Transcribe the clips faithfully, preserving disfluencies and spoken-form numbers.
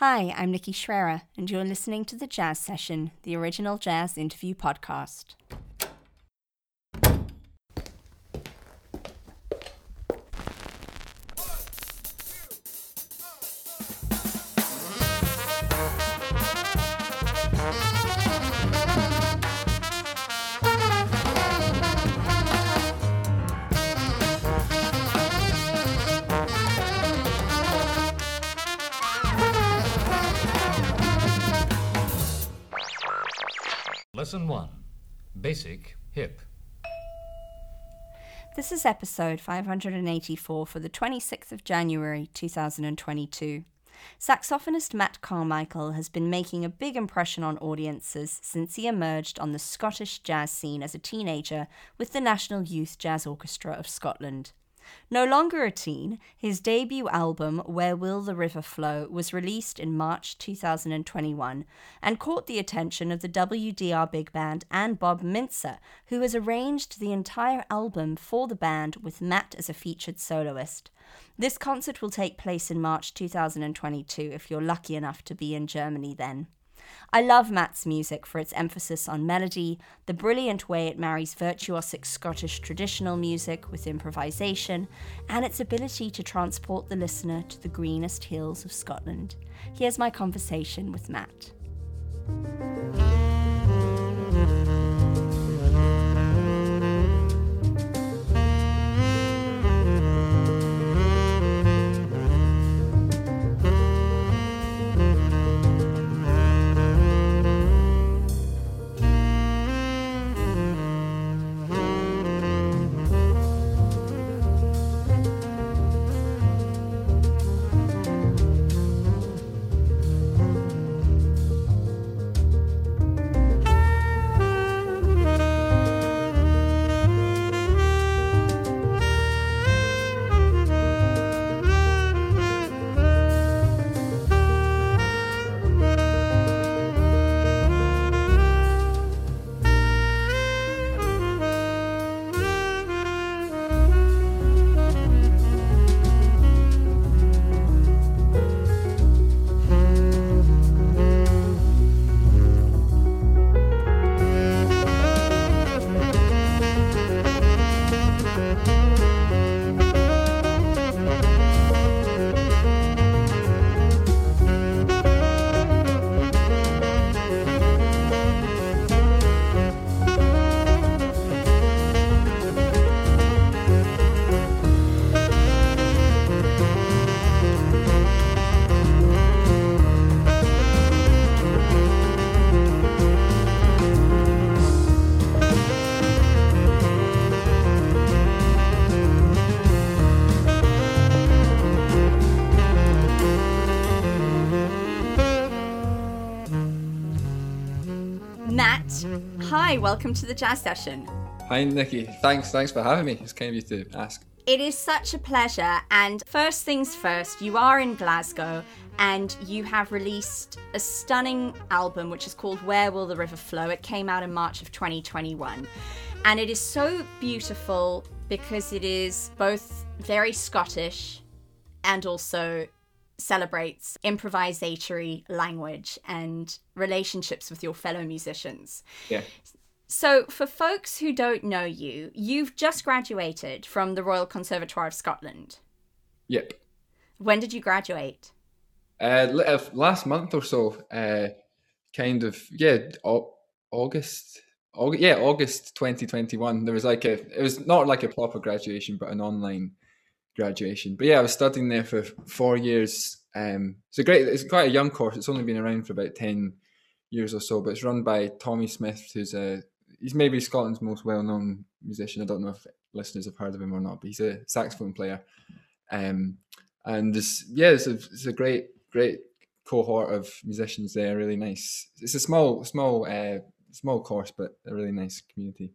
Hi, I'm Nikki Schrera, and you're listening to The Jazz Session, the original jazz interview podcast. Lesson one, Basic Hip. This is episode five hundred eighty-four for the twenty-sixth of January two thousand twenty-two. Saxophonist Matt Carmichael has been making a big impression on audiences since he emerged on the Scottish jazz scene as a teenager with the National Youth Jazz Orchestra of Scotland. No longer a teen, his debut album, Where Will the River Flow, was released in March two thousand twenty-one and caught the attention of the W D R Big Band and Bob Mintzer, who has arranged the entire album for the band with Matt as a featured soloist. This concert will take place in March two thousand twenty-two if you're lucky enough to be in Germany then. I love Matt's music for its emphasis on melody, the brilliant way it marries virtuosic Scottish traditional music with improvisation, and its ability to transport the listener to the greenest hills of Scotland. Here's my conversation with Matt. Hi, welcome to the Jazz Session. Hi, Nikki. Thanks, thanks for having me. It's kind of you to ask. It is such a pleasure. And first things first, you are in Glasgow and you have released a stunning album which is called Where Will the River Flow. It came out in March of twenty twenty-one. And it is so beautiful because it is both very Scottish and also celebrates improvisatory language and relationships with your fellow musicians. Yeah. So for folks who don't know you, you've just graduated from the Royal Conservatoire of Scotland. Yep. When did you graduate? Uh, last month or so, uh, kind of, yeah, August, August, yeah, August twenty twenty-one. There was like a, it was not like a proper graduation, but an online graduation. But yeah, I was studying there for four years. Um, it's a great, it's quite a young course. It's only been around for about ten years or so, but it's run by Tommy Smith, who's a he's maybe Scotland's most well-known musician. I don't know if listeners have heard of him or not, but he's a saxophone player. Um, and this, yeah, it's a, it's a great, great cohort of musicians there. Really nice. It's a small, small, uh, small course, but a really nice community.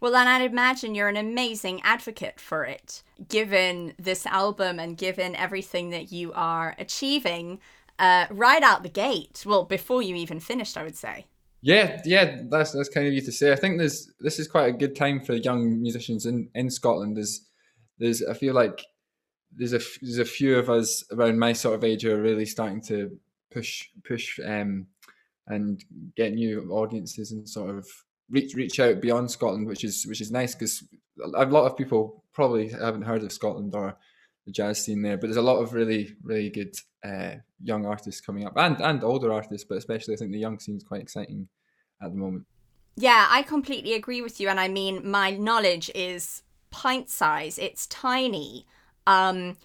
Well, and I'd imagine you're an amazing advocate for it, given this album and given everything that you are achieving. Uh, right out the gate, well, before you even finished, I would say. Yeah, yeah, that's that's kind of you to say. I think there's this is quite a good time for young musicians in, in Scotland. There's there's I feel like there's a there's a few of us around my sort of age who are really starting to push push um, and get new audiences and sort of reach reach out beyond Scotland, which is which is nice, because a lot of people probably haven't heard of Scotland or the jazz scene there, but there's a lot of really really good uh, young artists coming up, and and older artists, but especially I think the young scene is quite exciting at the moment. Yeah, I completely agree with you, and I mean my knowledge is pint size, it's tiny, um,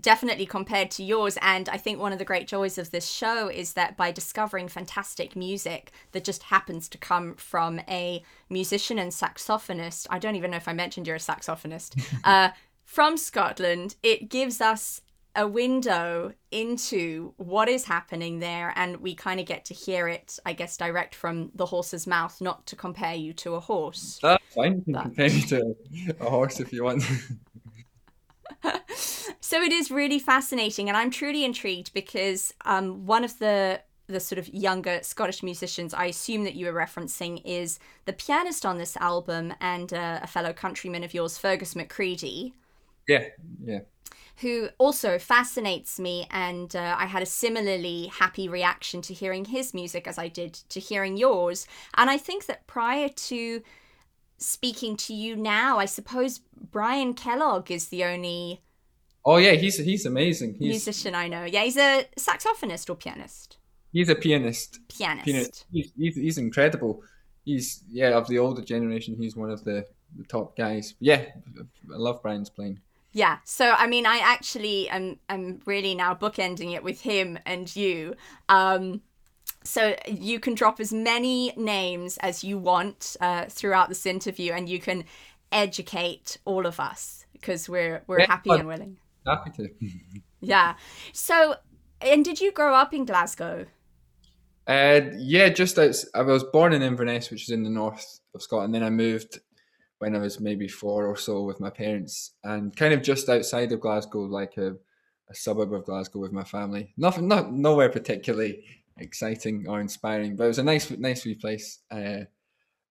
definitely compared to yours. And I think one of the great joys of this show is that by discovering fantastic music that just happens to come from a musician and saxophonist, I don't even know if I mentioned you're a saxophonist, uh, from Scotland, it gives us a window into what is happening there, and we kind of get to hear it, I guess, direct from the horse's mouth, not to compare you to a horse. That's fine, you can compare me to a horse if you want. So it is really fascinating, and I'm truly intrigued because um, one of the the sort of younger Scottish musicians I assume that you were referencing is the pianist on this album and uh, a fellow countryman of yours, Fergus McCready. Yeah, yeah. Who also fascinates me, and uh, I had a similarly happy reaction to hearing his music as I did to hearing yours. And I think that prior to speaking to you now, I suppose Brian Kellogg is the only... Oh yeah, he's he's amazing. He's... musician I know. Yeah, he's a saxophonist or pianist? He's a pianist. Pianist. pianist. He's, he's, he's incredible. He's, yeah, of the older generation, he's one of the, the top guys. Yeah, I love Brian's playing. Yeah, so I mean, I actually am I'm really now bookending it with him and you. Um, so you can drop as many names as you want uh, throughout this interview, and you can educate all of us because we're we're yeah, happy and willing. Happy to. Yeah. So, and did you grow up in Glasgow? Uh, yeah, just as I was born in Inverness, which is in the north of Scotland. Then I moved when I was maybe four or so with my parents, and kind of just outside of Glasgow, like a, a suburb of Glasgow with my family. Nothing, not nowhere particularly exciting or inspiring, but it was a nice, nice wee place. Uh,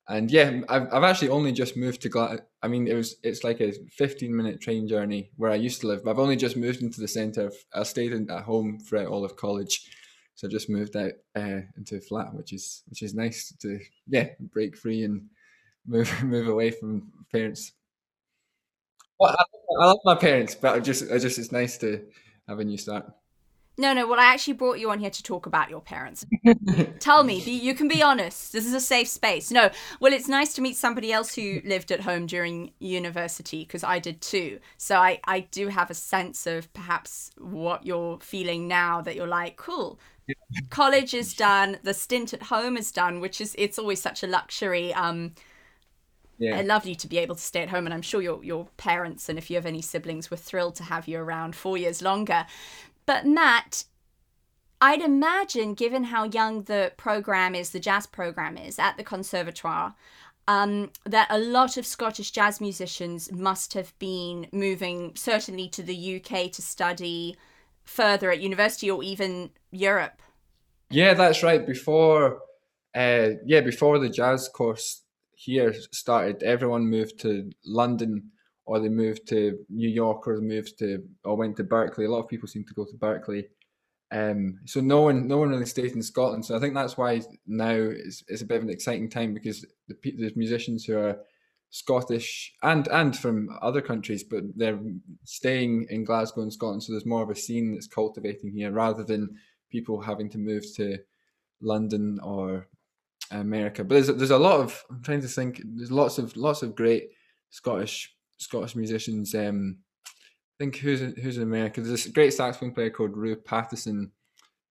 and yeah, I've, I've actually only just moved to Glasgow. I mean, it was, it's like a fifteen minute train journey where I used to live, but I've only just moved into the centre. I stayed in, at home throughout all of college. So I just moved out uh, into a flat, which is, which is nice to, yeah, break free and move move away from parents. Well, I, I love my parents, but I just I just it's nice to have a new start. No, no. Well, I actually brought you on here to talk about your parents. Tell me, be, you can be honest. This is a safe space. No, well, it's nice to meet somebody else who lived at home during university, because I did too. So I, I do have a sense of perhaps what you're feeling now, that you're like, cool, college is done, the stint at home is done, which is, it's always such a luxury. Um, Yeah. Lovely to be able to stay at home, and I'm sure your your parents, and if you have any siblings, were thrilled to have you around four years longer. But Matt, I'd imagine, given how young the program is, the jazz program is at the Conservatoire, um, that a lot of Scottish jazz musicians must have been moving certainly to the U K to study further at university or even Europe. Yeah, that's right. Before, uh, yeah, before the jazz course here started, everyone moved to London, or they moved to New York, or moved to or went to Berklee. A lot of people seem to go to Berklee, um so no one no one really stayed in Scotland. So I think that's why now it's, it's a bit of an exciting time, because the there's musicians who are Scottish and and from other countries, but they're staying in Glasgow and Scotland, so there's more of a scene that's cultivating here, rather than people having to move to London or America. But there's there's a lot of I'm trying to think. There's lots of lots of great Scottish Scottish musicians. Um, I think who's who's in America. There's this great saxophone player called Rue Patterson.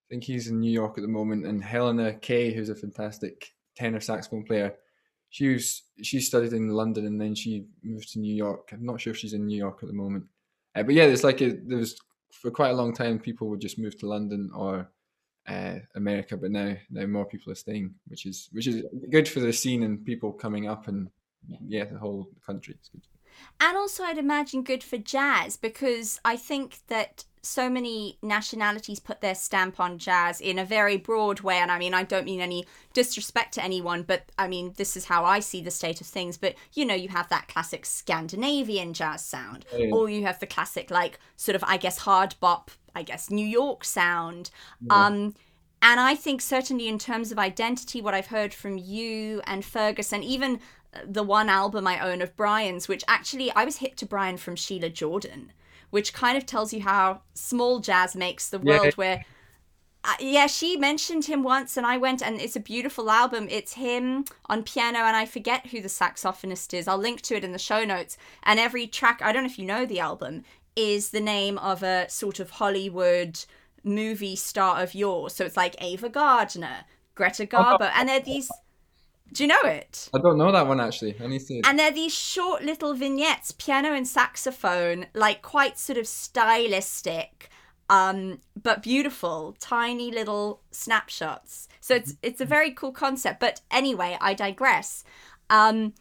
I think he's in New York at the moment. And Helena Kay, who's a fantastic tenor saxophone player. She was she studied in London and then she moved to New York. I'm not sure if she's in New York at the moment. Uh, but yeah, there's like a, there was for quite a long time people would just move to London or uh America, but now now more people are staying, which is which is good for the scene and people coming up, and yeah, the whole country. It's good. And also I'd imagine good for jazz, because I think that so many nationalities put their stamp on jazz in a very broad way, and I mean, I don't mean any disrespect to anyone, but I mean, this is how I see the state of things. But you know, you have that classic Scandinavian jazz sound, yeah, or you have the classic, like, sort of, I guess, hard bop, I guess, New York sound. Yeah. Um, And I think certainly in terms of identity, what I've heard from you and Fergus, and even the one album I own of Brian's, which actually I was hit to Brian from Sheila Jordan, which kind of tells you how small jazz makes the world. Yeah. Where, uh, yeah, she mentioned him once and I went, and it's a beautiful album. It's him on piano, and I forget who the saxophonist is. I'll link to it in the show notes. And every track, I don't know if you know the album, is the name of a sort of Hollywood movie star of yore. So it's like Ava Gardner, Greta Garbo, and they're these... Do you know it? I don't know that one, actually. I need to see it. And they're these short little vignettes, piano and saxophone, like quite sort of stylistic, um, but beautiful, tiny little snapshots. So it's it's a very cool concept. But anyway, I digress. Um,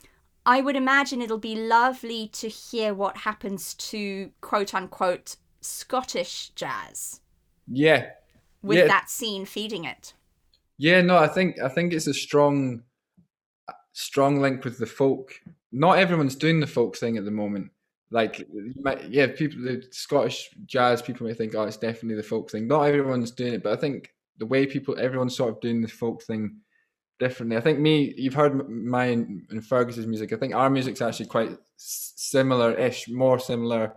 I would imagine it'll be lovely to hear what happens to quote-unquote Scottish jazz. Yeah. With yeah. that scene feeding it. Yeah, no, I think I think it's a strong... strong link with the folk. Not everyone's doing the folk thing at the moment. Like, yeah, people, the Scottish jazz people may think, oh, it's definitely the folk thing. Not everyone's doing it, but I think the way people, everyone's sort of doing the folk thing differently. I think me, you've heard my and Fergus's music. I think our music's actually quite similar-ish, more similar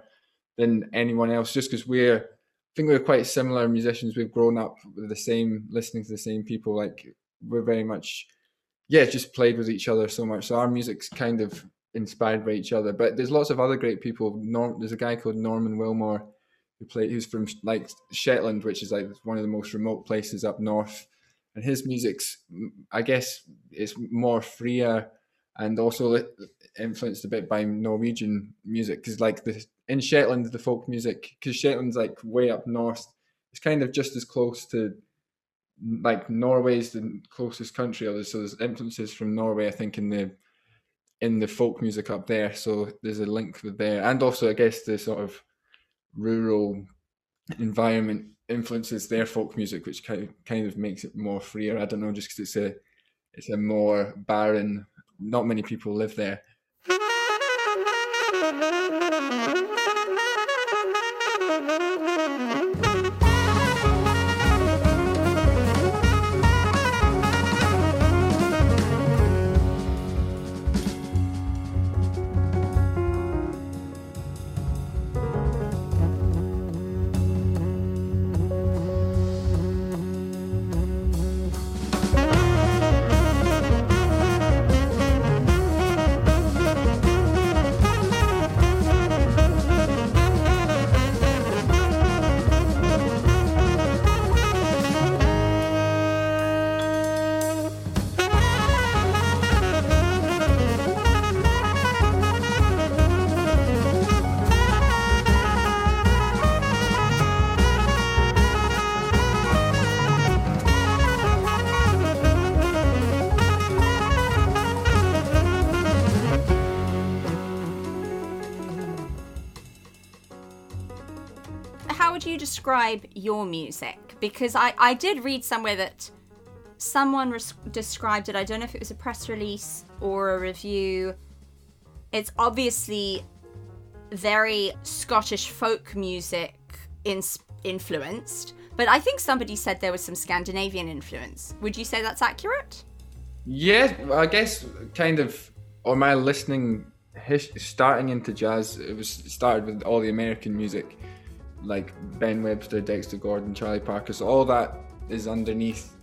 than anyone else, just because we're, I think we're quite similar musicians. We've grown up with the same, listening to the same people. Like, we're very much... yeah, just played with each other so much. So our music's kind of inspired by each other. But there's lots of other great people. Norm, there's a guy called Norman Wilmore who played, who's from like Shetland, which is like one of the most remote places up north. And his music's, I guess, it's more freer and also influenced a bit by Norwegian music. Because like the in Shetland, the folk music, because Shetland's like way up north, it's kind of just as close to like Norway's the closest country, so there's influences from Norway, I think, in the in the folk music up there. So there's a link with there, and also I guess the sort of rural environment influences their folk music, which kind kind of makes it more freer. I don't know, just because it's a it's a more barren. Not many people live there. Describe your music, because I, I did read somewhere that someone res- described it. I don't know if it was a press release or a review. It's obviously very Scottish folk music in- influenced, but I think somebody said there was some Scandinavian influence. Would you say that's accurate? Yeah, I guess kind of on my listening, his- starting into jazz, it was started with all the American music. Like Ben Webster, Dexter Gordon, Charlie Parker, so all that is underneath.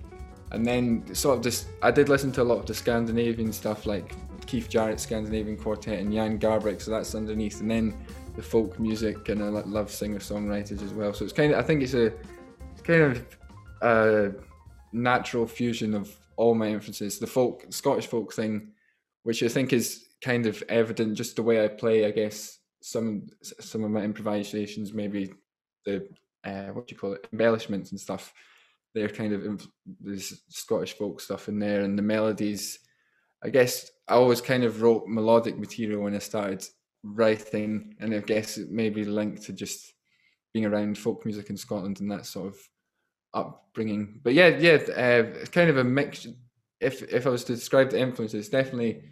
And then sort of just, I did listen to a lot of the Scandinavian stuff, like Keith Jarrett's Scandinavian Quartet and Jan Garbarek, so that's underneath. And then the folk music, and I love singer-songwriters as well. So it's kind of, I think it's a it's kind of a natural fusion of all my influences. The folk, Scottish folk thing, which I think is kind of evident just the way I play, I guess. Some some of my improvisations, maybe the uh, what do you call it, embellishments and stuff, they're kind of inf- there's Scottish folk stuff in there, and the melodies. I guess I always kind of wrote melodic material when I started writing, and I guess it may be linked to just being around folk music in Scotland and that sort of upbringing. But yeah, yeah, uh, it's kind of a mix. If if I was to describe the influences, it's definitely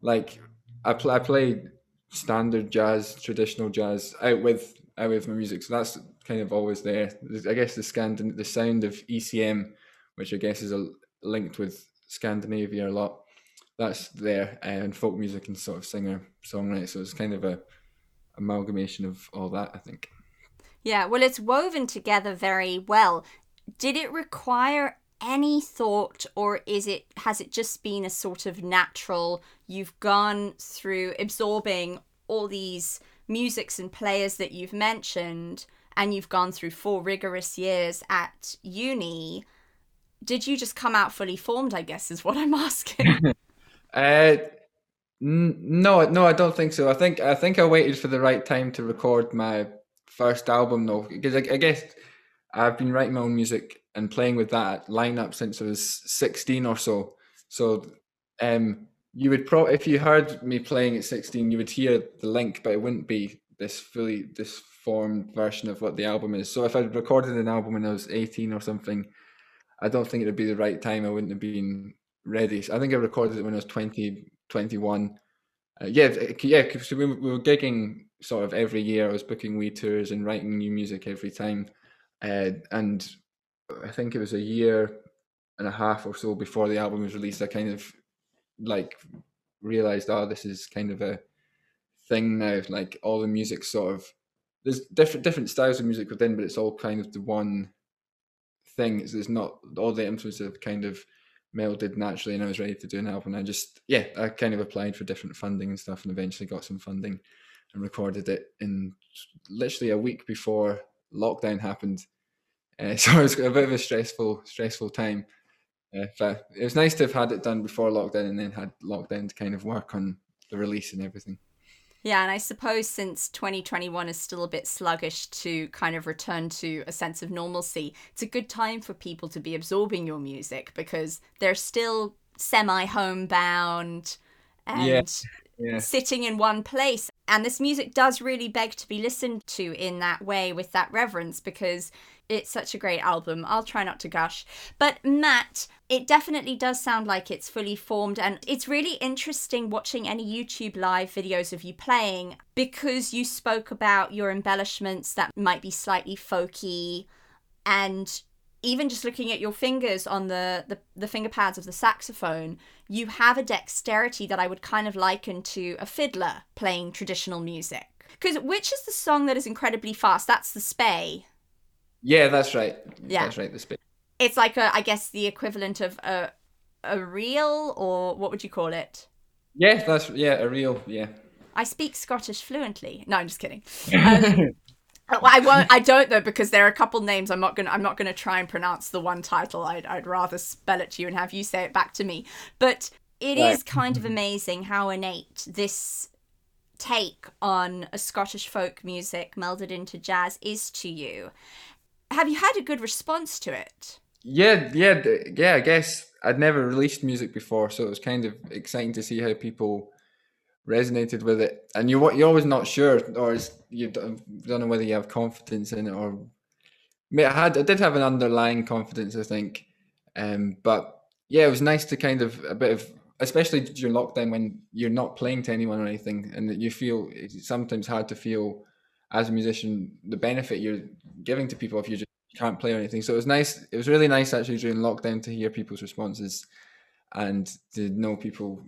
like I play I play standard jazz, traditional jazz, out with. I with my music, so that's kind of always there. I guess the Scandin- the sound of E C M, which I guess is a, linked with Scandinavia a lot. That's there, and folk music and sort of singer songwriter. So it's kind of a amalgamation of all that, I think. Yeah, well, it's woven together very well. Did it require any thought, or is it has it just been a sort of natural? You've gone through absorbing all these musics and players that you've mentioned, and you've gone through four rigorous years at uni. Did you just come out fully formed, I guess, is what I'm asking. uh n- no no I don't think so. I think I think I waited for the right time to record my first album, though, because I, I guess I've been writing my own music and playing with that lineup since I was sixteen or so. So um you would probably, if you heard me playing at sixteen, you would hear the link, but it wouldn't be this fully this formed version of what the album is. So if I'd recorded an album when I was eighteen or something, I don't think it would be the right time. I wouldn't have been ready. So I think I recorded it when I was twenty, twenty-one. Uh, yeah, yeah. Because we, we were gigging sort of every year. I was booking wee tours and writing new music every time. Uh, and I think it was a year and a half or so before the album was released, I kind of like realized, oh, this is kind of a thing now. Like all the music sort of, there's different different styles of music within, but it's all kind of the one thing. It's not all the influences have kind of melded naturally, and I was ready to do an album. And I just, yeah, I kind of applied for different funding and stuff, and eventually got some funding and recorded it in literally a week before lockdown happened. Uh, so it was a bit of a stressful, stressful time. Uh, but it was nice to have had it done before lockdown, and then had lockdown to kind of work on the release and everything. Yeah, and I suppose since twenty twenty-one is still a bit sluggish to kind of return to a sense of normalcy, it's a good time for people to be absorbing your music, because they're still semi-homebound and yeah, yeah. sitting in one place. And this music does really beg to be listened to in that way, with that reverence, because it's such a great album. I'll try not to gush. But Matt, it definitely does sound like it's fully formed, and it's really interesting watching any YouTube live videos of you playing, because you spoke about your embellishments that might be slightly folky, and even just looking at your fingers on the, the, the finger pads of the saxophone, you have a dexterity that I would kind of liken to a fiddler playing traditional music. Because which is the song that is incredibly fast? That's the Spey. Yeah, that's right. Yeah, that's right. The Spey. It's like a, I guess, the equivalent of a a reel, or what would you call it? Yeah, that's yeah, a reel. Yeah. I speak Scottish fluently. No, I'm just kidding. Um, I won't. I don't though, because there are a couple names I'm not gonna. I'm not gonna try and pronounce the one title. I'd I'd rather spell it to you and have you say it back to me. But it right. is kind of amazing how innate this take on a Scottish folk music melded into jazz is to you. Have you had a good response to it? Yeah, yeah, yeah. I guess I'd never released music before, so it was kind of exciting to see how people resonated with it. And you, you're always not sure, or it's, you don't know whether you have confidence in it, or I had, I did have an underlying confidence, I think. Um, but yeah, it was nice to kind of a bit of, especially during lockdown when you're not playing to anyone or anything, and that you feel it's sometimes hard to feel as a musician the benefit you're giving to people if you just can't play or anything. So it was nice. It was really nice actually during lockdown to hear people's responses and to know people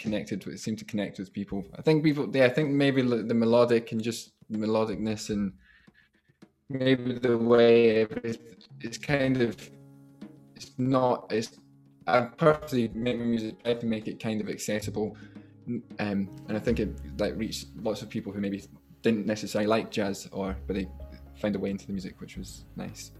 connected. It seemed to connect with people. I think people. Yeah, I think maybe the melodic and just the melodicness and maybe the way it's, it's kind of it's not. It's I purposely make my music try to make it kind of accessible, um, and I think it like reached lots of people who maybe didn't necessarily like jazz, or but they found a way into the music, which was nice.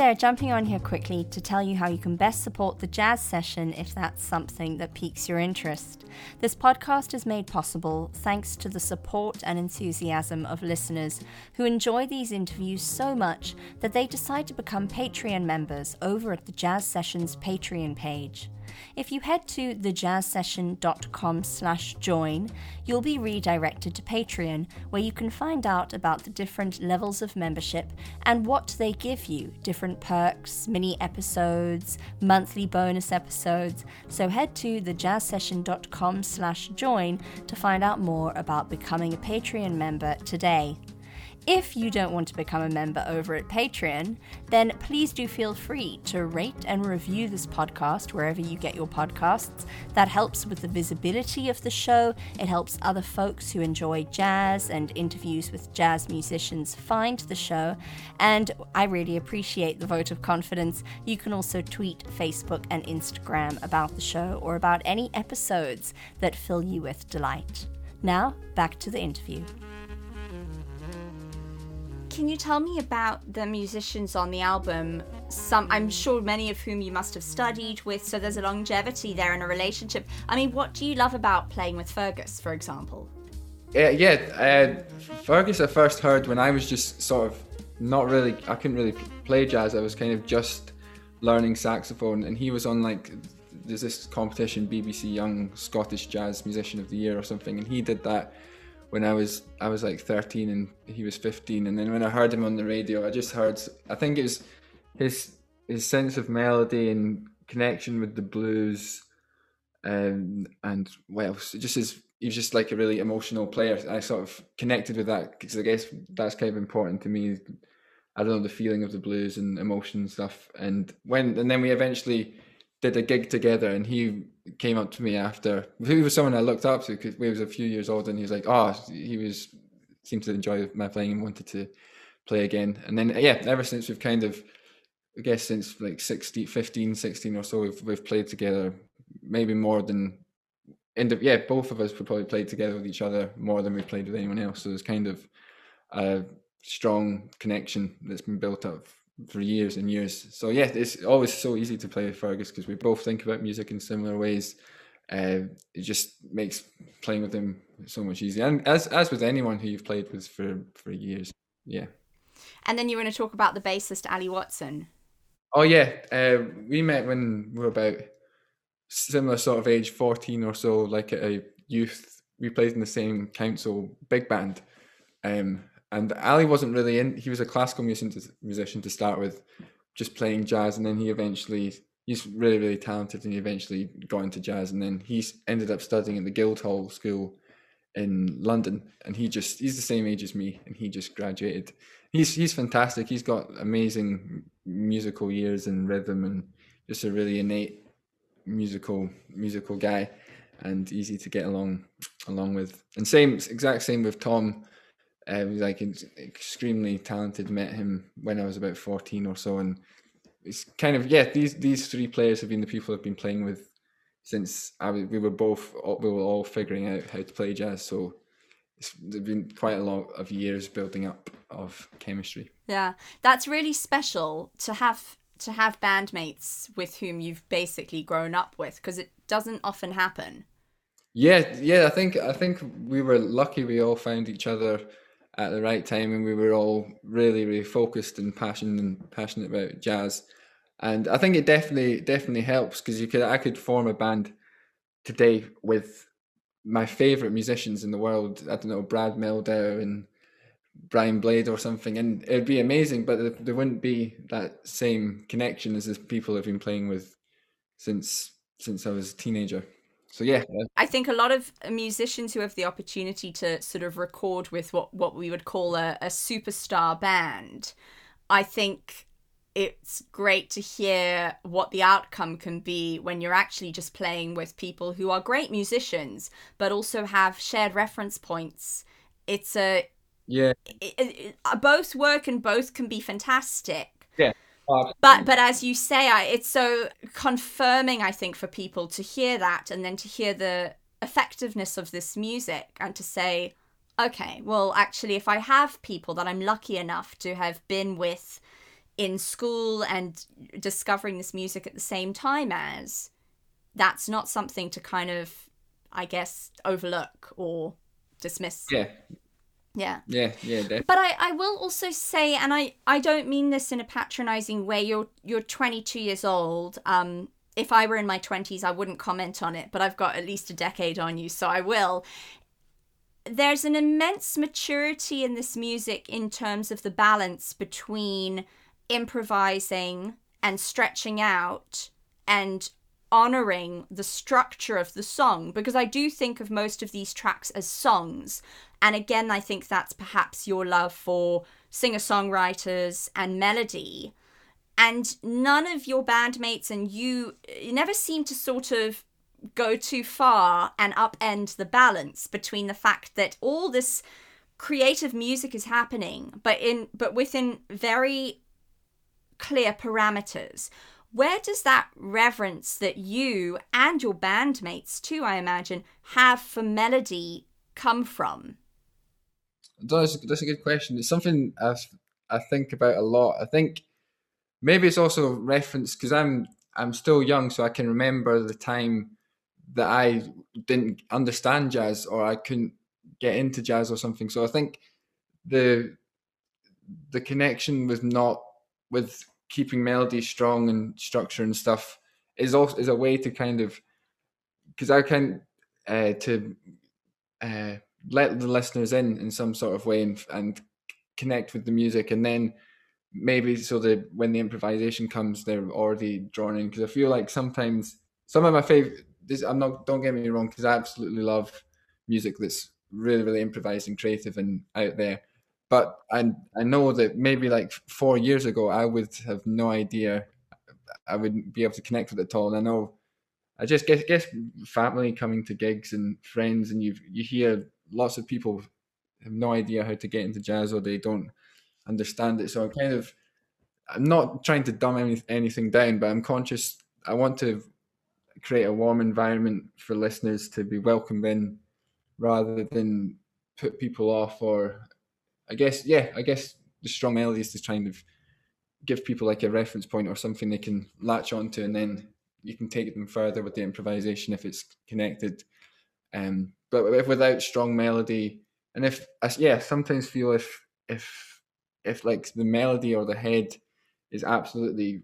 there, jumping on here quickly to tell you how you can best support the Jazz Session if that's something that piques your interest. This podcast is made possible thanks to the support and enthusiasm of listeners who enjoy these interviews so much that they decide to become Patreon members over at the Jazz Session's Patreon page. If you head to thejazzsession.com slash join, you'll be redirected to Patreon, where you can find out about the different levels of membership and what they give you, different perks, mini episodes, monthly bonus episodes. So head to thejazzsession.com slash join to find out more about becoming a Patreon member today. If you don't want to become a member over at Patreon, then please do feel free to rate and review this podcast wherever you get your podcasts. That helps with the visibility of the show. It helps other folks who enjoy jazz and interviews with jazz musicians find the show. And I really appreciate the vote of confidence. You can also tweet, Facebook, and Instagram about the show or about any episodes that fill you with delight. Now, back to the interview. Can you tell me about the musicians on the album, some, I'm sure many of whom you must have studied with, so there's a longevity there and a relationship. I mean, what do you love about playing with Fergus, for example? Uh, yeah, uh, Fergus I first heard when I was just sort of not really, I couldn't really play jazz, I was kind of just learning saxophone, and he was on like, there's this competition, B B C Young Scottish Jazz Musician of the Year or something, and he did that when I was I was like thirteen and he was fifteen, and then when I heard him on the radio, I just heard, I think it was his his sense of melody and connection with the blues, um, and what else? It just is, he was just like a really emotional player. I sort of connected with that because I guess that's kind of important to me. I don't know, the feeling of the blues and emotion and stuff. And when and then we eventually did a gig together, and he came up to me after. He was someone I looked up to because he was a few years older, and he was like, "Oh, he was seemed to enjoy my playing and wanted to play again." And then, yeah, ever since we've kind of, I guess, since like sixteen, fifteen, sixteen or so, we've we've played together. Maybe more than, end of, yeah, both of us would probably play together with each other more than we played with anyone else. So there's kind of a strong connection that's been built up for years and years. So yeah, it's always so easy to play with Fergus because we both think about music in similar ways. Uh, it just makes playing with him so much easier. And as as with anyone who you've played with for, for years, yeah. And then you were going to talk about the bassist, Ali Watson. Oh yeah, uh, we met when we were about similar sort of age, fourteen or so, like at a youth. We played in the same council big band. Um, And Ali wasn't really in, he was a classical musician to, musician to start with, just playing jazz. And then he eventually, he's really, really talented, and he eventually got into jazz. And then he ended up studying at the Guildhall School in London. And he just, he's the same age as me, and he just graduated. He's he's fantastic. He's got amazing musical ears and rhythm, and just a really innate musical musical guy, and easy to get along along with. And same, exact same with Tom. Uh, he's like extremely talented. Met him when I was about fourteen or so, and it's kind of, yeah, these these three players have been the people I've been playing with since I was, we were both we were all figuring out how to play jazz. So it's been quite a lot of years building up of chemistry. Yeah, that's really special to have to have bandmates with whom you've basically grown up with, because it doesn't often happen. Yeah, yeah, I think I think we were lucky. We all found each other at the right time, and we were all really, really focused and passionate and passionate about jazz. And I think it definitely, definitely helps, because you could, I could form a band today with my favorite musicians in the world. I don't know, Brad Mehldau and Brian Blade or something, and it'd be amazing. But there wouldn't be that same connection as the people I've been playing with since since I was a teenager. So yeah, I think a lot of musicians who have the opportunity to sort of record with what, what we would call a, a superstar band, I think it's great to hear what the outcome can be when you're actually just playing with people who are great musicians, but also have shared reference points. It's a, yeah, it, it, it, both work and both can be fantastic. Yeah. But but as you say, I, it's so confirming, I think, for people to hear that, and then to hear the effectiveness of this music, and to say, okay, well, actually, if I have people that I'm lucky enough to have been with in school and discovering this music at the same time as, that's not something to kind of, I guess, overlook or dismiss. Yeah. Yeah. Yeah, yeah. Definitely. But I, I will also say, and I, I don't mean this in a patronizing way, you're you're twenty-two years old. Um, if I were in my twenties, I wouldn't comment on it, but I've got at least a decade on you, so I will. There's an immense maturity in this music in terms of the balance between improvising and stretching out and honoring the structure of the song, because I do think of most of these tracks as songs. And again, I think that's perhaps your love for singer-songwriters and melody. And none of your bandmates and you, you never seem to sort of go too far and upend the balance between the fact that all this creative music is happening, but in but within very clear parameters. Where does that reverence that you and your bandmates too, I imagine, have for melody come from? That's, that's a good question. It's something I I think about a lot. I think maybe it's also reference because I'm I'm still young, so I can remember the time that I didn't understand jazz or I couldn't get into jazz or something. So I think the the connection with not with keeping melody strong and structure and stuff is also is a way to kind of, because I can uh, to uh, let the listeners in in some sort of way and, and connect with the music, and then maybe so that when the improvisation comes, they're already drawn in. Because I feel like sometimes some of my favorite, this I'm not don't get me wrong, because I absolutely love music that's really really improvised and creative and out there. But I I know that maybe like four years ago, I would have no idea. I wouldn't be able to connect with it at all. And I know, I just guess, guess family coming to gigs and friends, and you you hear lots of people have no idea how to get into jazz or they don't understand it. So I'm kind of, I'm not trying to dumb any, anything down, but I'm conscious. I want to create a warm environment for listeners to be welcomed in rather than put people off or... I guess, yeah, I guess the strong melody is to try and give people like a reference point or something they can latch onto, and then you can take them further with the improvisation if it's connected. Um, but if without strong melody, and if, yeah, sometimes feel if, if, if like the melody or the head is absolutely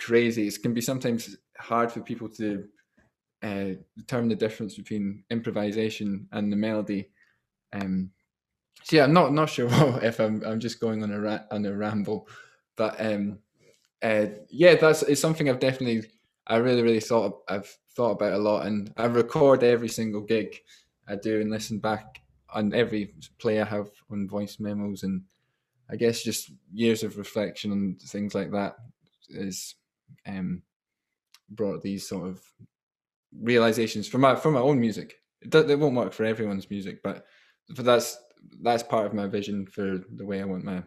crazy, it can be sometimes hard for people to uh, determine the difference between improvisation and the melody. Um, So yeah, I'm not not sure what, if I'm I'm just going on a ra- on a ramble, but um, uh, yeah, that's it's something I've definitely I really really thought I've thought about a lot, and I record every single gig I do and listen back on every play I have on voice memos, and I guess just years of reflection and things like that is um brought these sort of realizations for my for my own music. It, do, it won't work for everyone's music, but but that's. That's part of my vision for the way I want my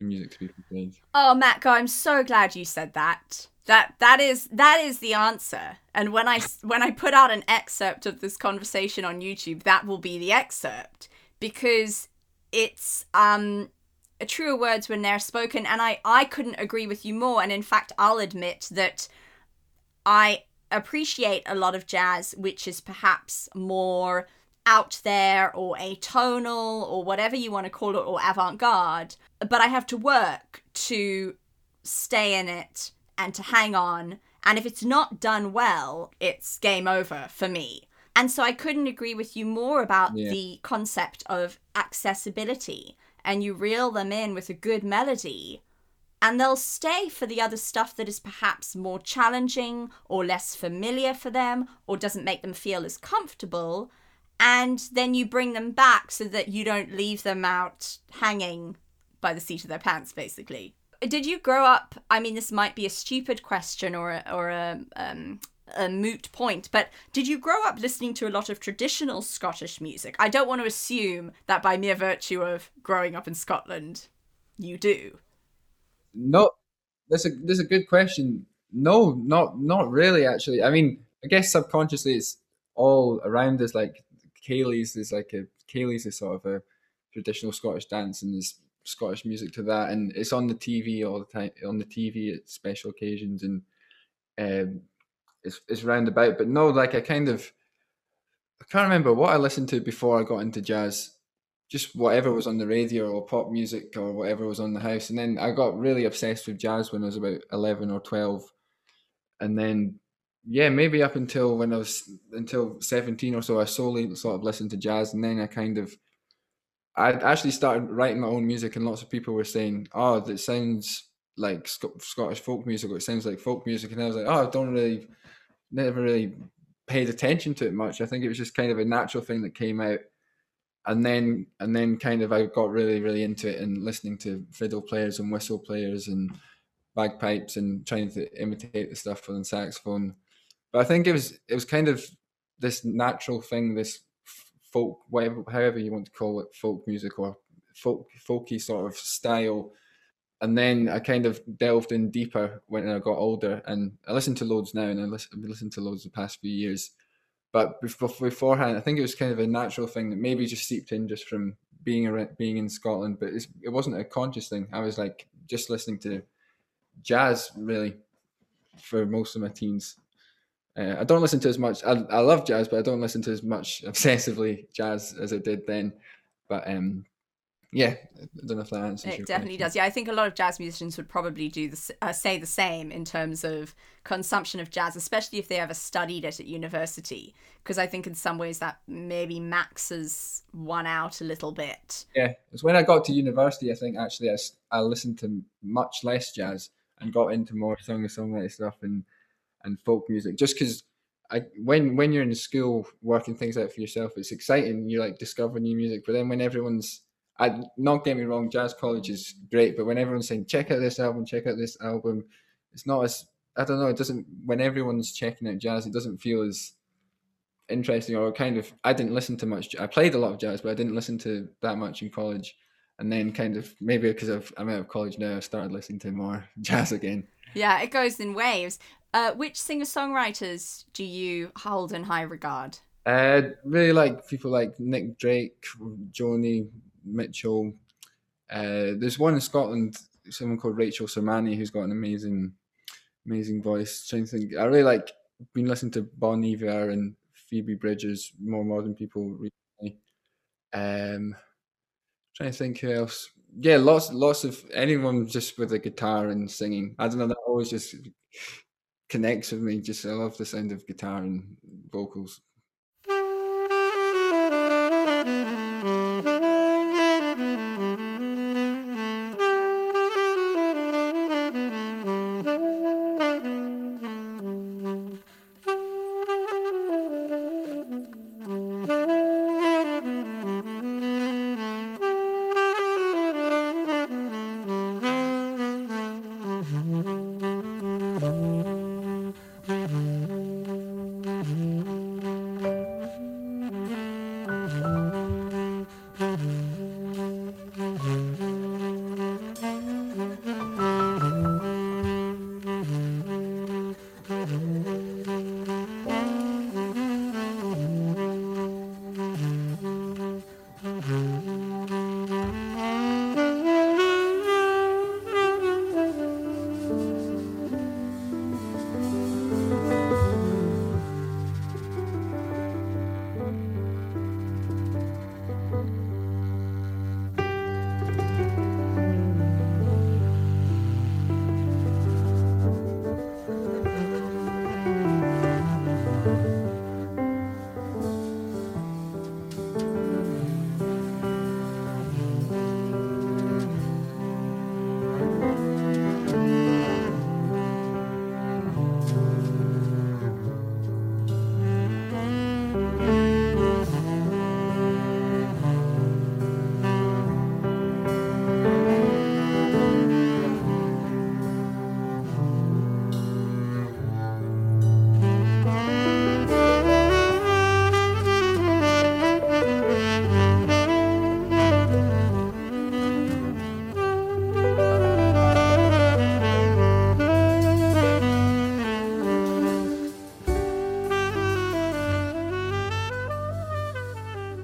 music to be portrayed. Oh, Matt, God, I'm so glad you said that. That that is that is the answer. And when I when I put out an excerpt of this conversation on YouTube, that will be the excerpt, because it's um truer words were ne'er spoken, and I I couldn't agree with you more. And in fact, I'll admit that I appreciate a lot of jazz, which is perhaps more out there or atonal or whatever you want to call it, or avant-garde, but I have to work to stay in it and to hang on, and if it's not done well, it's game over for me. And so I couldn't agree with you more about yeah. the concept of accessibility, and you reel them in with a good melody and they'll stay for the other stuff that is perhaps more challenging or less familiar for them or doesn't make them feel as comfortable. And then you bring them back so that you don't leave them out hanging by the seat of their pants, basically. Did you grow up, I mean, this might be a stupid question or a, or a, um, a moot point, but did you grow up listening to a lot of traditional Scottish music? I don't want to assume that by mere virtue of growing up in Scotland, you do. No, that's a, that's a good question. No, not, not really, actually. I mean, I guess subconsciously it's all around us, like... Ceilidh's is like a Ceilidh's is sort of a traditional Scottish dance, and there's Scottish music to that, and it's on the T V all the time, on the T V at special occasions, and um, it's it's roundabout. But no, like I kind of I can't remember what I listened to before I got into jazz. Just whatever was on the radio or pop music or whatever was on the house. And then I got really obsessed with jazz when I was about eleven or twelve. And then, yeah, maybe up until when I was, until seventeen or so, I solely sort of listened to jazz. And then I kind of, I actually started writing my own music, and lots of people were saying, oh, that sounds like Sc Scottish folk music, or it sounds like folk music. And I was like, oh, I don't really, never really paid attention to it much. I think it was just kind of a natural thing that came out. And then, and then kind of I got really, really into it, and listening to fiddle players and whistle players and bagpipes and trying to imitate the stuff on the saxophone. But I think it was, it was kind of this natural thing, this folk, whatever, however you want to call it, folk music or folk, folky sort of style. And then I kind of delved in deeper when I got older, and I listen to loads now, and I listen, I've listened to loads the past few years. But beforehand, I think it was kind of a natural thing that maybe just seeped in just from being around, being in Scotland. But it's, it wasn't a conscious thing. I was like just listening to jazz really for most of my teens. Uh, I don't listen to as much. I, I love jazz, but I don't listen to as much obsessively jazz as I did then. But um, yeah, I don't know if that answers your question. It definitely does. Yeah, I think a lot of jazz musicians would probably do the, uh, say the same in terms of consumption of jazz, especially if they ever studied it at university, because I think in some ways that maybe maxes one out a little bit. Yeah, it's when I got to university, I think actually I, I listened to much less jazz and got into more song and songwriting stuff and and folk music, just because I when when you're in school working things out for yourself, it's exciting, you like discover new music. But then when everyone's, I, not get me wrong, jazz college is great, but when everyone's saying check out this album, check out this album, it's not as, I don't know, it doesn't, when everyone's checking out jazz, it doesn't feel as interesting, or kind of, I didn't listen to much. I played a lot of jazz, but I didn't listen to that much in college. And then kind of, maybe because I've, I'm out of college now, I started listening to more jazz again. Yeah, it goes in waves. Uh, which singer-songwriters do you hold in high regard? I really like people like Nick Drake, Joni Mitchell. Uh, there's one in Scotland, someone called Rachel Sormani, who's got an amazing... amazing voice. Trying to think, I really like been listening to Bon Iver and Phoebe Bridgers, more modern people recently. Um, trying to think who else. Yeah, lots, lots of anyone just with a guitar and singing. I don't know, that always just connects with me. Just I love the sound of guitar and vocals. Mm-hmm.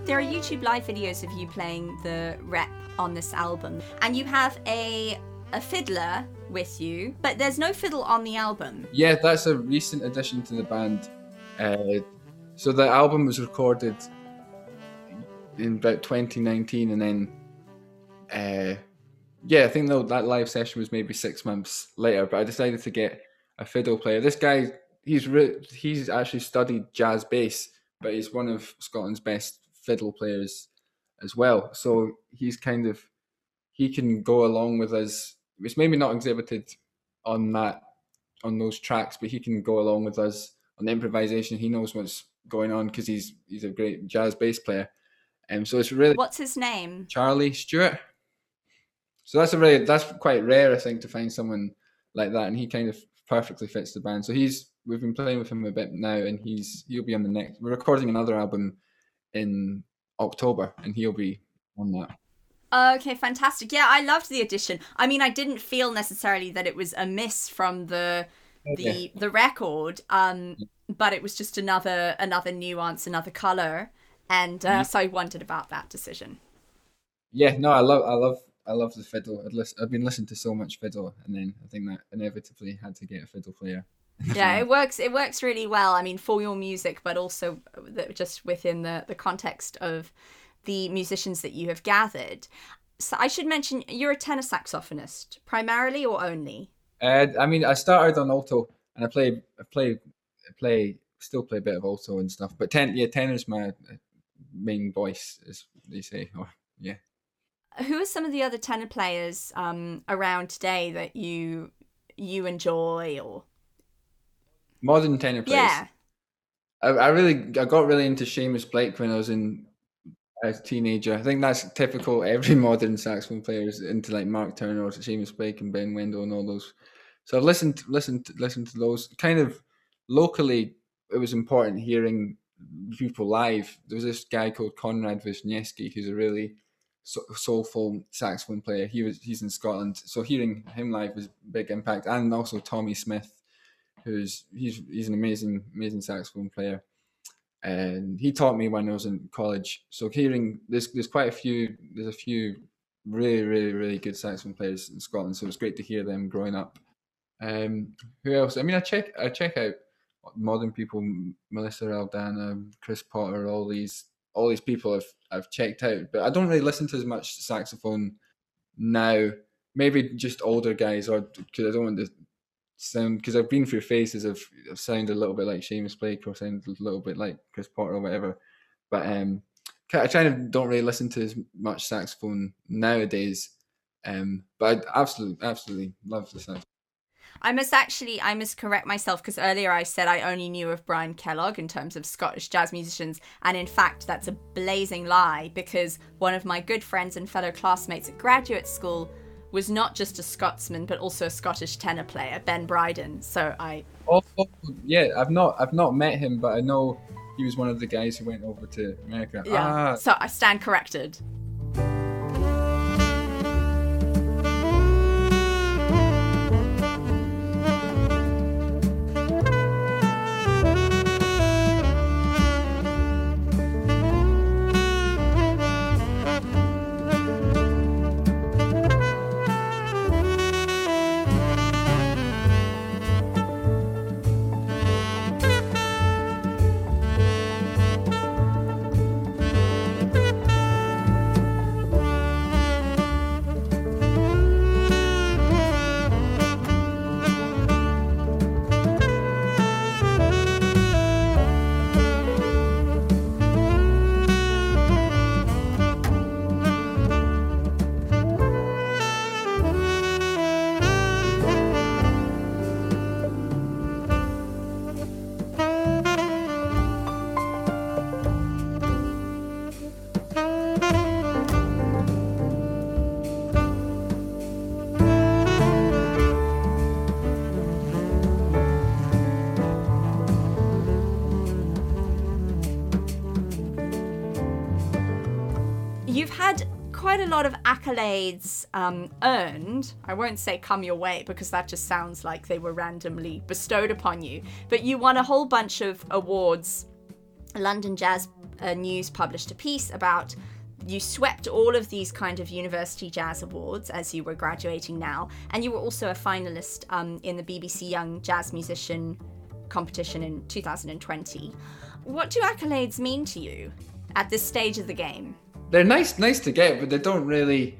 There are YouTube live videos of you playing the rep on this album, and you have a a fiddler with you, but there's no fiddle on the album. Yeah, that's a recent addition to the band. Uh, so the album was recorded in about twenty nineteen, and then uh, yeah, I think though that live session was maybe six months later. But I decided to get a fiddle player. This guy, he's re- he's actually studied jazz bass, but he's one of Scotland's best fiddle players as well. So he's kind of he can go along with us. It's maybe not exhibited on that on those tracks, but he can go along with us on the improvisation. He knows what's going on because he's he's a great jazz bass player. And um, so it's really what's his name? Charlie Stewart. So that's a really that's quite rare, I think, to find someone like that, and he kind of perfectly fits the band. So he's we've been playing with him a bit now, and he's he'll be on the next. We're recording another album in October, and he'll be on that. Okay, fantastic. Yeah, I loved the addition. I mean, I didn't feel necessarily that it was a miss from the the yeah. the record, um, but it was just another another nuance, another colour, and uh, yeah. so I wondered about that decision. Yeah, no, I love, I love, I love the fiddle. I'd listen, I've been listening to so much fiddle, and then I think that inevitably had to get a fiddle player. Yeah, it works. It works really well. I mean, for your music, but also just within the, the context of the musicians that you have gathered. So I should mention, you're a tenor saxophonist, primarily or only? Uh, I mean, I started on alto, and I play, I play, I play, still play a bit of alto and stuff. But ten, yeah, tenor's my main voice, as they say. Or yeah. Who are some of the other tenor players um, around today that you you enjoy or? Modern tenor players. Yeah. I, I really, I got really into Seamus Blake when I was in as a teenager. I think that's typical. Every modern saxophone player is into like Mark Turner or Seamus Blake and Ben Wendell and all those. So I've listened, listened, listened to those. Kind of locally, it was important hearing people live. There was this guy called Konrad Wisniewski, who's a really soulful saxophone player. He was, he's in Scotland. So hearing him live was a big impact. And also Tommy Smith. Who's he's he's an amazing amazing saxophone player, and he taught me when I was in college. So hearing there's there's quite a few there's a few really really really good saxophone players in Scotland. So it's great to hear them growing up. Um, who else? I mean, I check I check out modern people: Melissa Aldana, Chris Potter, all these all these people I've I've checked out. But I don't really listen to as much saxophone now. Maybe just older guys, or because I don't want to. Sound because I've been through phases of, of sound a little bit like Seamus Blake or sound a little bit like Chris Potter or whatever, but um, I kind of don't really listen to as much saxophone nowadays. Um, but I absolutely, absolutely love the saxophone. I must actually, I must correct myself because earlier I said I only knew of Brian Kellogg in terms of Scottish jazz musicians, and in fact that's a blazing lie because one of my good friends and fellow classmates at graduate school was not just a Scotsman but also a Scottish tenor player, Ben Bryden. So I oh yeah, I've not I've not met him, but I know he was one of the guys who went over to America. Yeah. Ah. So I stand corrected. A lot of accolades um, earned. I won't say come your way because that just sounds like they were randomly bestowed upon you, but you won a whole bunch of awards, London Jazz uh, News published a piece about you swept all of these kind of university jazz awards as you were graduating now, and you were also a finalist um, in the B B C Young Jazz Musician competition in two thousand twenty. What do accolades mean to you at this stage of the game? They're nice, nice to get, but they don't really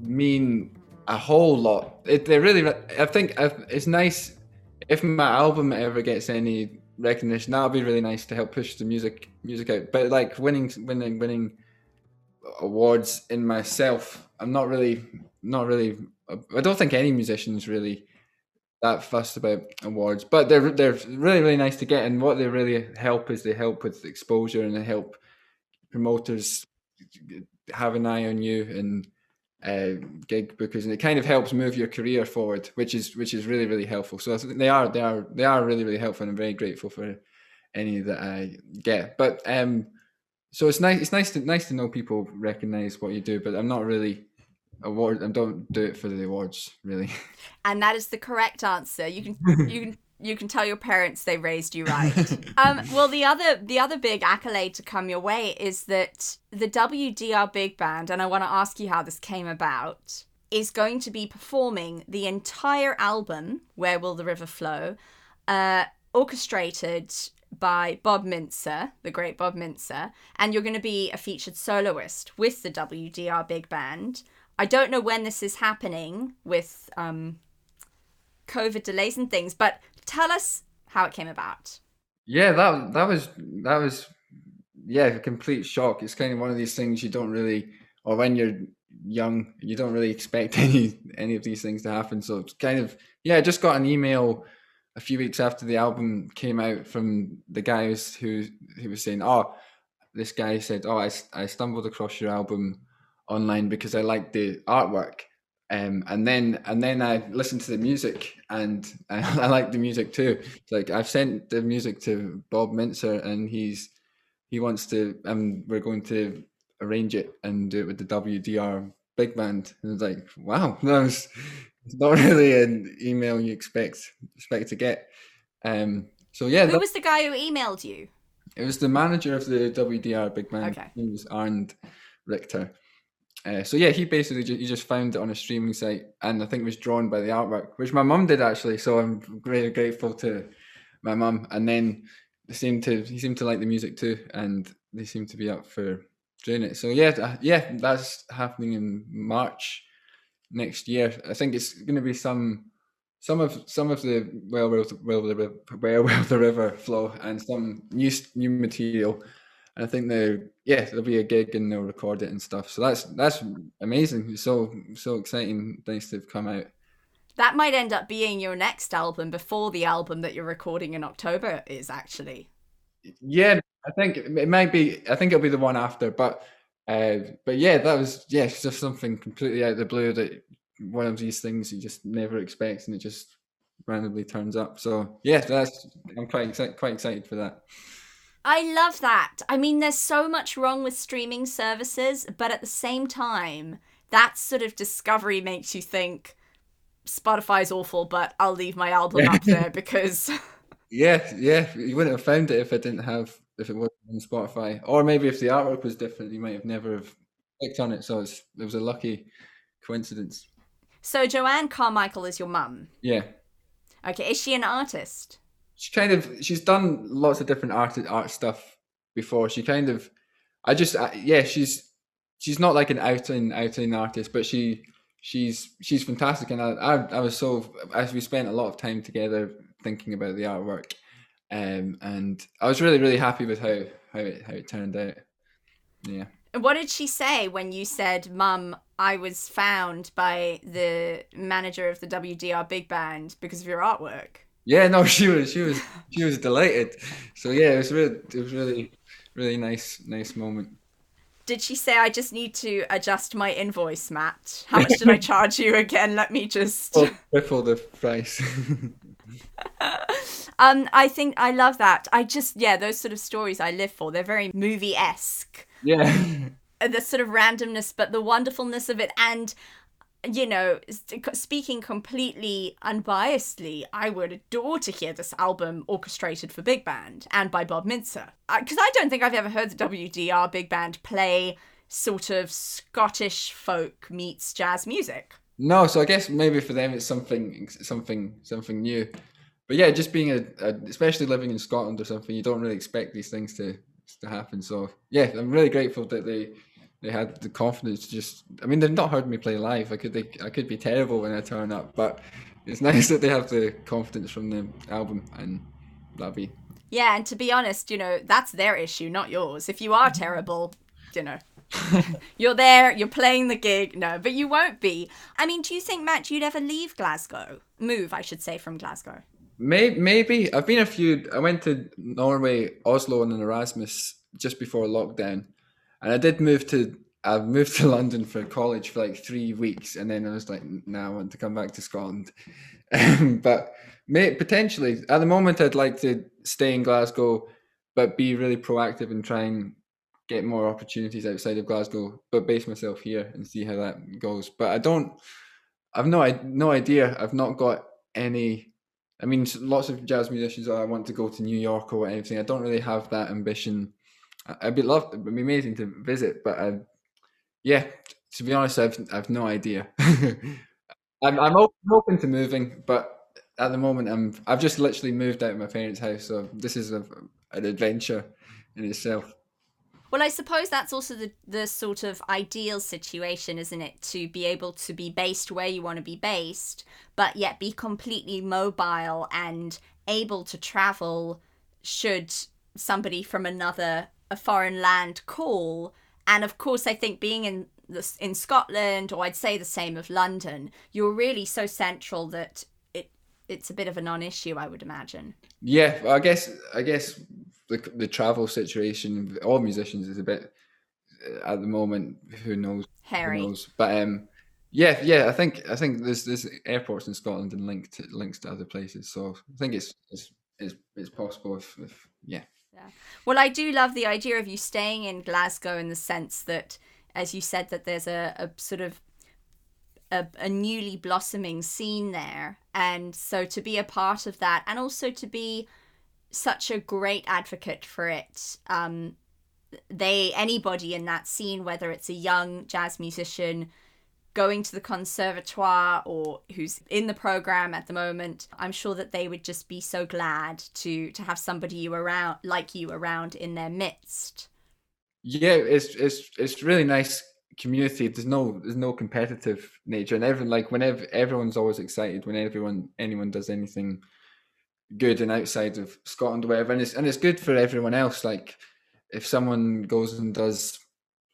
mean a whole lot. It, they really, I think it's nice if my album ever gets any recognition. That'll be really nice to help push the music music out. But like winning, winning, winning awards in myself, I'm not really, not really. I don't think any musician's really that fussed about awards, but they're they're really really nice to get. And what they really help is they help with exposure, and they help promoters have an eye on you and uh, gig bookers, and it kind of helps move your career forward, which is which is really really helpful. So they are they are they are really really helpful, and I'm very grateful for any that I get. But um, so it's nice it's nice to nice to know people recognize what you do, but I'm not really. Award and don't do it for the awards, really. And that is the correct answer. You can you can you can tell your parents they raised you right. Um, well, the other the other big accolade to come your way is that the W D R Big Band, and I want to ask you how this came about, is going to be performing the entire album "Where Will the River Flow," uh, orchestrated by Bob Mintzer, the great Bob Mintzer, and you're going to be a featured soloist with the W D R Big Band. I don't know when this is happening with um, COVID delays and things, but tell us how it came about. Yeah, that that was that was yeah, a complete shock. It's kind of one of these things you don't really, or when you're young, you don't really expect any any of these things to happen. So it's kind of yeah, I just got an email a few weeks after the album came out from the guys who who was saying, "Oh, this guy said, oh, I I stumbled across your album online because I liked the artwork, um, and then and then I listened to the music, and I, I liked the music too. It's like I've sent the music to Bob Mintzer, and he's he wants to, and um, we're going to arrange it and do it with the W D R Big Band." And it's like, wow, that was not really an email you expect expect to get. Um, so yeah, who that, was the guy who emailed you? It was the manager of the W D R Big Band. Okay, he was Arnd Richter. Uh, so yeah, he basically ju- he just found it on a streaming site, and I think was drawn by the artwork, which my mum did actually. So I'm very grateful to my mum. And then they seemed to he seemed to like the music too, and they seemed to be up for doing it. So yeah, uh, yeah, that's happening in March next year. I think it's going to be some some of some of the well, well, well, the where will the river flow, and some new new material. I think they, yeah, there'll be a gig and they'll record it and stuff. So that's that's amazing. It's so so exciting. Nice to have come out. That might end up being your next album before the album that you're recording in October is actually. Yeah, I think it might be. I think it'll be the one after. But uh, but yeah, that was yeah, it's just something completely out of the blue, that one of these things you just never expect, and it just randomly turns up. So yeah, that's I'm quite excited, quite excited for that. I love that. I mean, there's so much wrong with streaming services, but at the same time, that sort of discovery makes you think Spotify's awful, but I'll leave my album up there because... Yeah, yeah. You wouldn't have found it if I didn't have, if it wasn't on Spotify. Or maybe if the artwork was different, you might have never have clicked on it. So it's, it was a lucky coincidence. So Joanne Carmichael is your mum? Yeah. Okay. Is she an artist? She kind of, she's done lots of different art art stuff before. She kind of, I just, yeah, she's she's not like an out and out and artist, but she she's she's fantastic, and I, I I was so as we spent a lot of time together thinking about the artwork, um, and I was really really happy with how how it how it turned out. Yeah. What did she say when you said, "Mum, I was found by the manager of the W D R Big Band because of your artwork"? Yeah, no, she was, she was, she was delighted. So yeah, it was really, it was really, really nice, nice moment. Did she say, "I just need to adjust my invoice, Matt. How much did I charge you again? Let me just triple the price." um, I think I love that. I just, yeah, those sort of stories I live for. They're very movie-esque. Yeah. The sort of randomness, but the wonderfulness of it, and you know, speaking completely unbiasedly, I would adore to hear this album orchestrated for big band and by Bob Mintzer. Because I, I don't think I've ever heard the W D R Big Band play sort of Scottish folk meets jazz music. No, so I guess maybe for them it's something something, something new. But yeah, just being, a, a especially living in Scotland or something, you don't really expect these things to, to happen. So yeah, I'm really grateful that they... They had the confidence to just, I mean, they've not heard me play live. I could they, I could be terrible when I turn up, but it's nice that they have the confidence from the album, and that'll be. Yeah, and to be honest, you know, that's their issue, not yours. If you are terrible, you know, you're there, you're playing the gig. No, but you won't be. I mean, do you think, Matt, you'd ever leave Glasgow? Move, I should say, from Glasgow. Maybe. maybe. I've been a few, I went to Norway, Oslo on an Erasmus just before lockdown. And I did move to, I moved to London for college for like three weeks. And then I was like, nah, I want to come back to Scotland. Um, but may, potentially, at the moment, I'd like to stay in Glasgow, but be really proactive and try and get more opportunities outside of Glasgow, but base myself here and see how that goes. But I don't, I've no, no idea. I've not got any, I mean, lots of jazz musicians, I want to go to New York or anything. I don't really have that ambition. I'd be loved, it'd be amazing to visit, but I, yeah, to be honest, I've I've no idea. I'm I'm open to moving, but at the moment, I'm I've just literally moved out of my parents' house, so this is a, an adventure in itself. Well, I suppose that's also the the sort of ideal situation, isn't it? To be able to be based where you want to be based, but yet be completely mobile and able to travel should somebody from another a foreign land call. And of course, I think being in this in Scotland, or I'd say the same of London, you're really so central that it it's a bit of a non-issue, I would imagine. Yeah, well, I guess I guess the the travel situation, all musicians, is a bit at the moment. Who knows? Hairy. Who knows? But um, yeah, yeah. I think I think there's there's airports in Scotland and linked to, links to other places, so I think it's it's it's, it's possible if, if yeah. Yeah. Well, I do love the idea of you staying in Glasgow in the sense that, as you said, that there's a, a sort of a, a newly blossoming scene there. And so to be a part of that, and also to be such a great advocate for it, um, they anybody in that scene, whether it's a young jazz musician going to the conservatoire or who's in the program at the moment, I'm sure that they would just be so glad to to have somebody you around like you around in their midst. Yeah, it's it's it's really nice community. There's no there's no competitive nature, and everyone like whenever everyone's always excited when everyone anyone does anything good and outside of Scotland or whatever, and it's and it's good for everyone else. Like if someone goes and does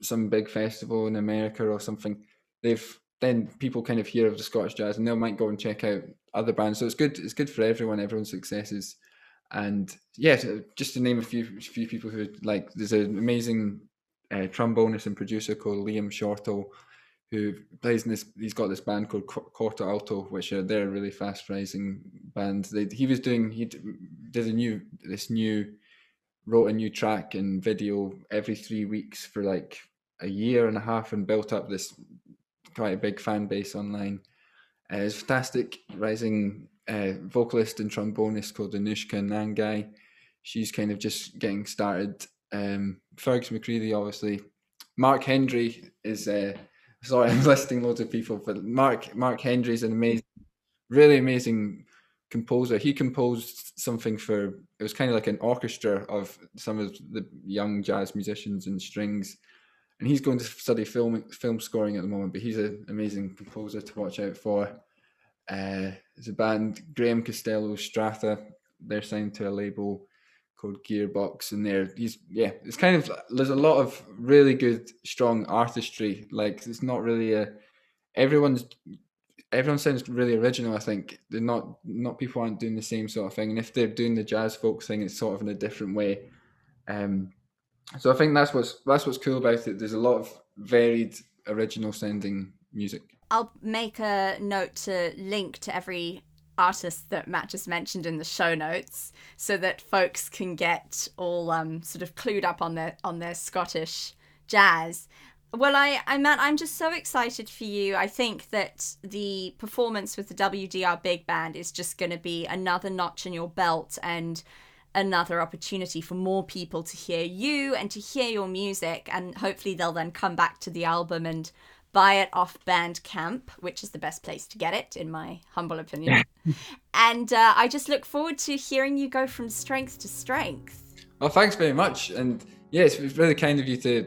some big festival in America or something, they've then people kind of hear of the Scottish jazz and they might go and check out other bands. So it's good. It's good for everyone, everyone's successes. And yeah, to, just to name a few few people who like, there's an amazing uh, trombonist and producer called Liam Shortall, who plays in this, he's got this band called Quarto Alto, which are, they're a really fast rising band. They, he was doing, he did a new, this new, wrote a new track and video every three weeks for like a year and a half and built up this, quite a big fan base online. Uh, it's a fantastic rising uh, vocalist and trombonist called Anushka Nangai. She's kind of just getting started. Um, Fergus McCready, obviously. Mark Hendry is, uh, sorry, I'm listing loads of people, but Mark Mark Hendry is an amazing, really amazing composer. He composed something for, it was kind of like an orchestra of some of the young jazz musicians and strings. And he's going to study film film scoring at the moment, but he's an amazing composer to watch out for. Uh, there's a band, Graham Costello Strata. They're signed to a label called Gearbox, and there he's yeah. It's kind of there's a lot of really good, strong artistry. Like it's not really a everyone's everyone sounds really original. I think they're not not people aren't doing the same sort of thing, and if they're doing the jazz folk thing, it's sort of in a different way. Um, So I think that's what's that's what's cool about it. There's a lot of varied, original sounding music. I'll make a note to link to every artist that Matt just mentioned in the show notes, so that folks can get all um, sort of clued up on their on their Scottish jazz. Well, I, I Matt, I'm just so excited for you. I think that the performance with the W D R Big Band is just going to be another notch in your belt and another opportunity for more people to hear you and to hear your music. And hopefully they'll then come back to the album and buy it off Bandcamp, which is the best place to get it, in my humble opinion. And uh, I just look forward to hearing you go from strength to strength. Well, thanks very much. And yes, yeah, it's really kind of you to...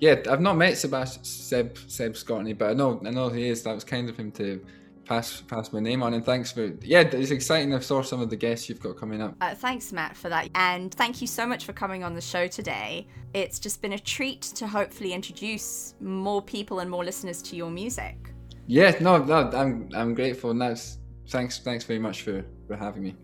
Yeah, I've not met Sebastian, Seb, Seb Scottney, but I know I know he is. That was kind of him to pass pass my name on. And thanks for, yeah, it's exciting. I've saw some of the guests you've got coming up. Uh, thanks, Matt, for that. And thank you so much for coming on the show today. It's just been a treat to hopefully introduce more people and more listeners to your music. Yeah, no, no I'm I'm grateful. And that's, thanks, thanks very much for, for having me.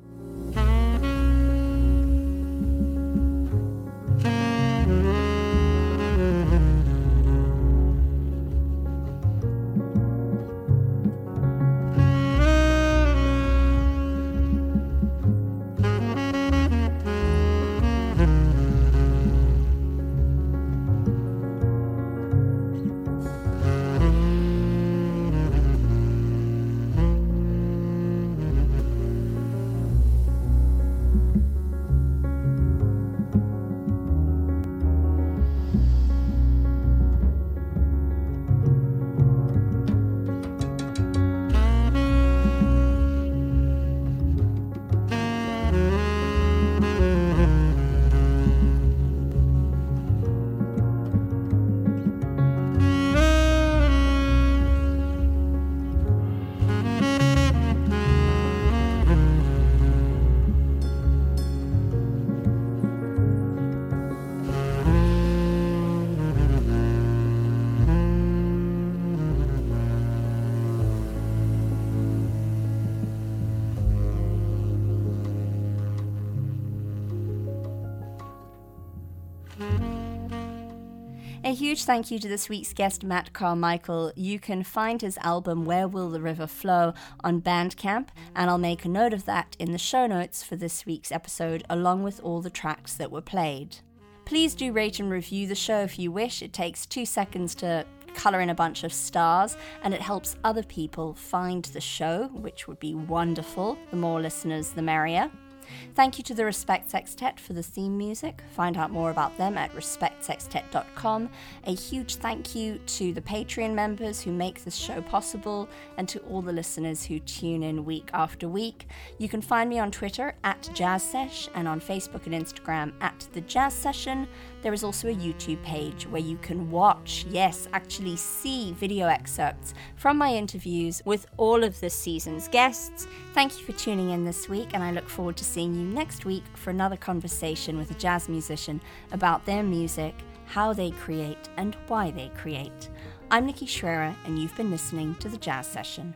A huge thank you to this week's guest, Matt Carmichael. You can find his album, Where Will the River Flow, on Bandcamp, and I'll make a note of that in the show notes for this week's episode, along with all the tracks that were played. Please do rate and review the show if you wish. It takes two seconds to colour in a bunch of stars, and it helps other people find the show, which would be wonderful. The more listeners, the merrier. Thank you to the Respect Sextet for the theme music. Find out more about them at respect sextet dot com. A huge thank you to the Patreon members who make this show possible and to all the listeners who tune in week after week. You can find me on Twitter at JazzSesh and on Facebook and Instagram at The Jazz Session. There is also a YouTube page where you can watch, yes, actually see video excerpts from my interviews with all of this season's guests. Thank you for tuning in this week, and I look forward to seeing you next week for another conversation with a jazz musician about their music, how they create, and why they create. I'm Nikki Schrera, and you've been listening to The Jazz Session.